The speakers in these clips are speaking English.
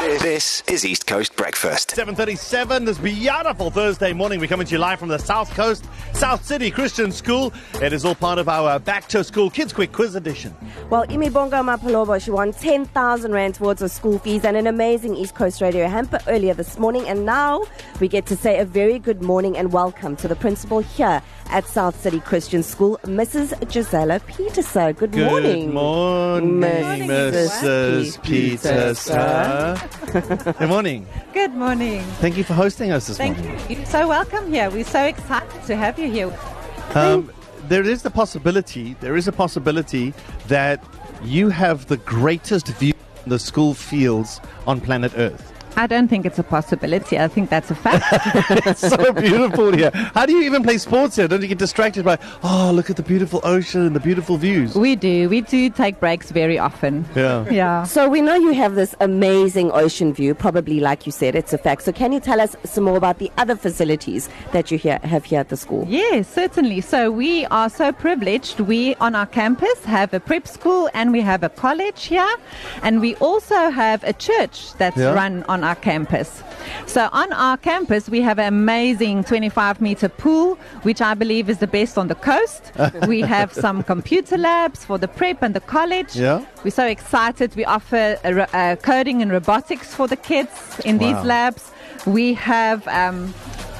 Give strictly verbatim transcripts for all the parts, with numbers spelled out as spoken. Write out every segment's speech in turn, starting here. This is East Coast Breakfast. seven thirty-seven, this beautiful Thursday morning. We're coming to you live from the South Coast, South City Christian School. It is all part of our Back to School Kids Quick Quiz edition. Well, Imibongo Mapholoba, she won ten thousand rand towards her school fees and an amazing East Coast Radio hamper earlier this morning. And now we get to say a very good morning and welcome to the principal here at South City Christian School, Missus Gisela Peterser. Good, good morning. Good morning, Missus Peterser. Good morning. Good morning. Thank you for hosting us this Thank morning. Thank you. You're so welcome here. We're so excited to have you here. Um, there is the possibility, there is a possibility that you have the greatest view of the school fields on planet Earth. I don't think it's a possibility. I think that's a fact. It's so beautiful here. How do you even play sports here? Don't you get distracted by, oh, look at the beautiful ocean and the beautiful views? We do. We do take breaks very often. Yeah. Yeah. So we know you have this amazing ocean view, probably like you said, it's a fact. So can you tell us some more about the other facilities that you here, have here at the school? Yes, certainly. So we are so privileged. We, on our campus, have a prep school and we have a college here. And we also have a church that's yeah. run on our Our campus. So on our campus we have an amazing twenty-five meter pool, which I believe is the best on the coast. We have some computer labs for the prep and the college. Yeah. We're so excited. We offer a, a coding and robotics for the kids in wow. these labs. We have um,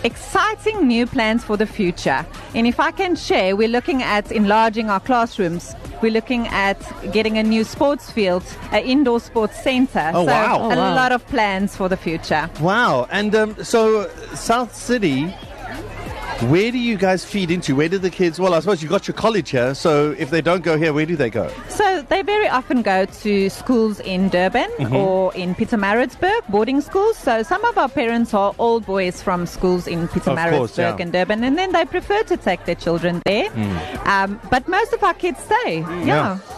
exciting new plans for the future. And if I can share, we're looking at enlarging our classrooms. We're looking at getting a new sports field, an indoor sports center. Oh, so wow. a oh, wow. lot of plans for the future. Wow. And um, so South City, where do you guys feed into? Where do the kids... Well, I suppose you've got your college here, so if they don't go here, where do they go? So they very often go to schools in Durban mm-hmm. or in Pietermaritzburg, boarding schools. So some of our parents are old boys from schools in Pietermaritzburg course, yeah. and Durban, and then they prefer to take their children there. Mm. Um, but most of our kids stay. Mm. Yeah. yeah.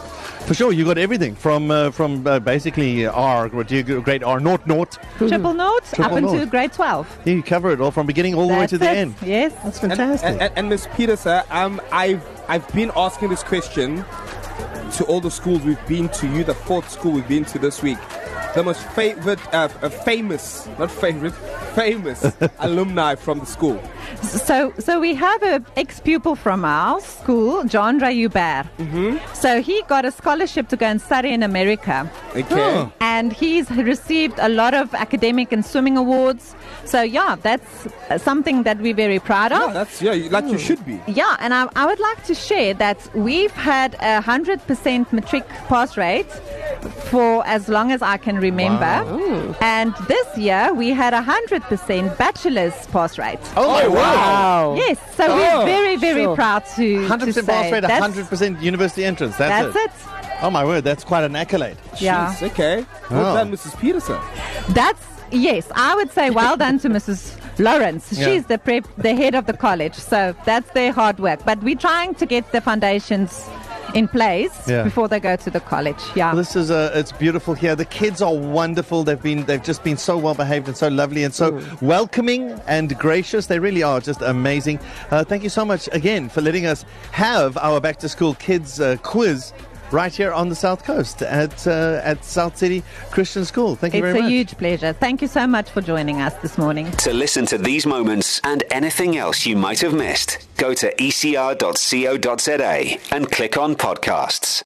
For sure, you got everything from uh, from uh, basically R, grade R, naught, naught. Triple naught, up until grade twelve. Yeah, you cover it all from beginning all That's the way to it. the end. Yes. That's fantastic. And, and, and Miss Peterser, um, I've, I've been asking this question to all the schools we've been to. You, the fourth school we've been to this week. The most favorite, uh, famous, not favorite, famous alumni from the school. So so we have an ex-pupil from our school, John Rayuber. Mm-hmm. So he got a scholarship to go and study in America. Okay. Oh. And he's received a lot of academic and swimming awards. So yeah, that's something that we're very proud of. Yeah, that's, yeah like Ooh. you should be. Yeah, and I, I would like to share that we've had a one hundred percent matric pass rate for as long as I can remember. Wow. And this year we had a hundred percent bachelor's pass rate. Oh, oh wow. wow! Yes, so oh, we're very, very sure. proud to. Hundred percent pass rate, hundred percent university entrance. That's, that's it. it. Oh my word, that's quite an accolade. Yeah. Jeez, okay. Oh. Well done, Missus Peterser. That's yes. I would say well done to Missus Lawrence. Yeah. She's the prep, the head of the college, so that's their hard work. But we're trying to get the foundations in place yeah. before they go to the college. Yeah, well, this is a, it's beautiful here. The kids are wonderful. They've been they've just been so well behaved and so lovely and so mm. welcoming and gracious. They really are just amazing. Uh, thank you so much again for letting us have our Back to School Kids uh, Quiz right here on the South Coast at uh, at South City Christian School. Thank you it's very much. It's a huge pleasure. Thank you so much for joining us this morning. To listen to these moments and anything else you might have missed, go to e c r dot co dot z a and click on podcasts.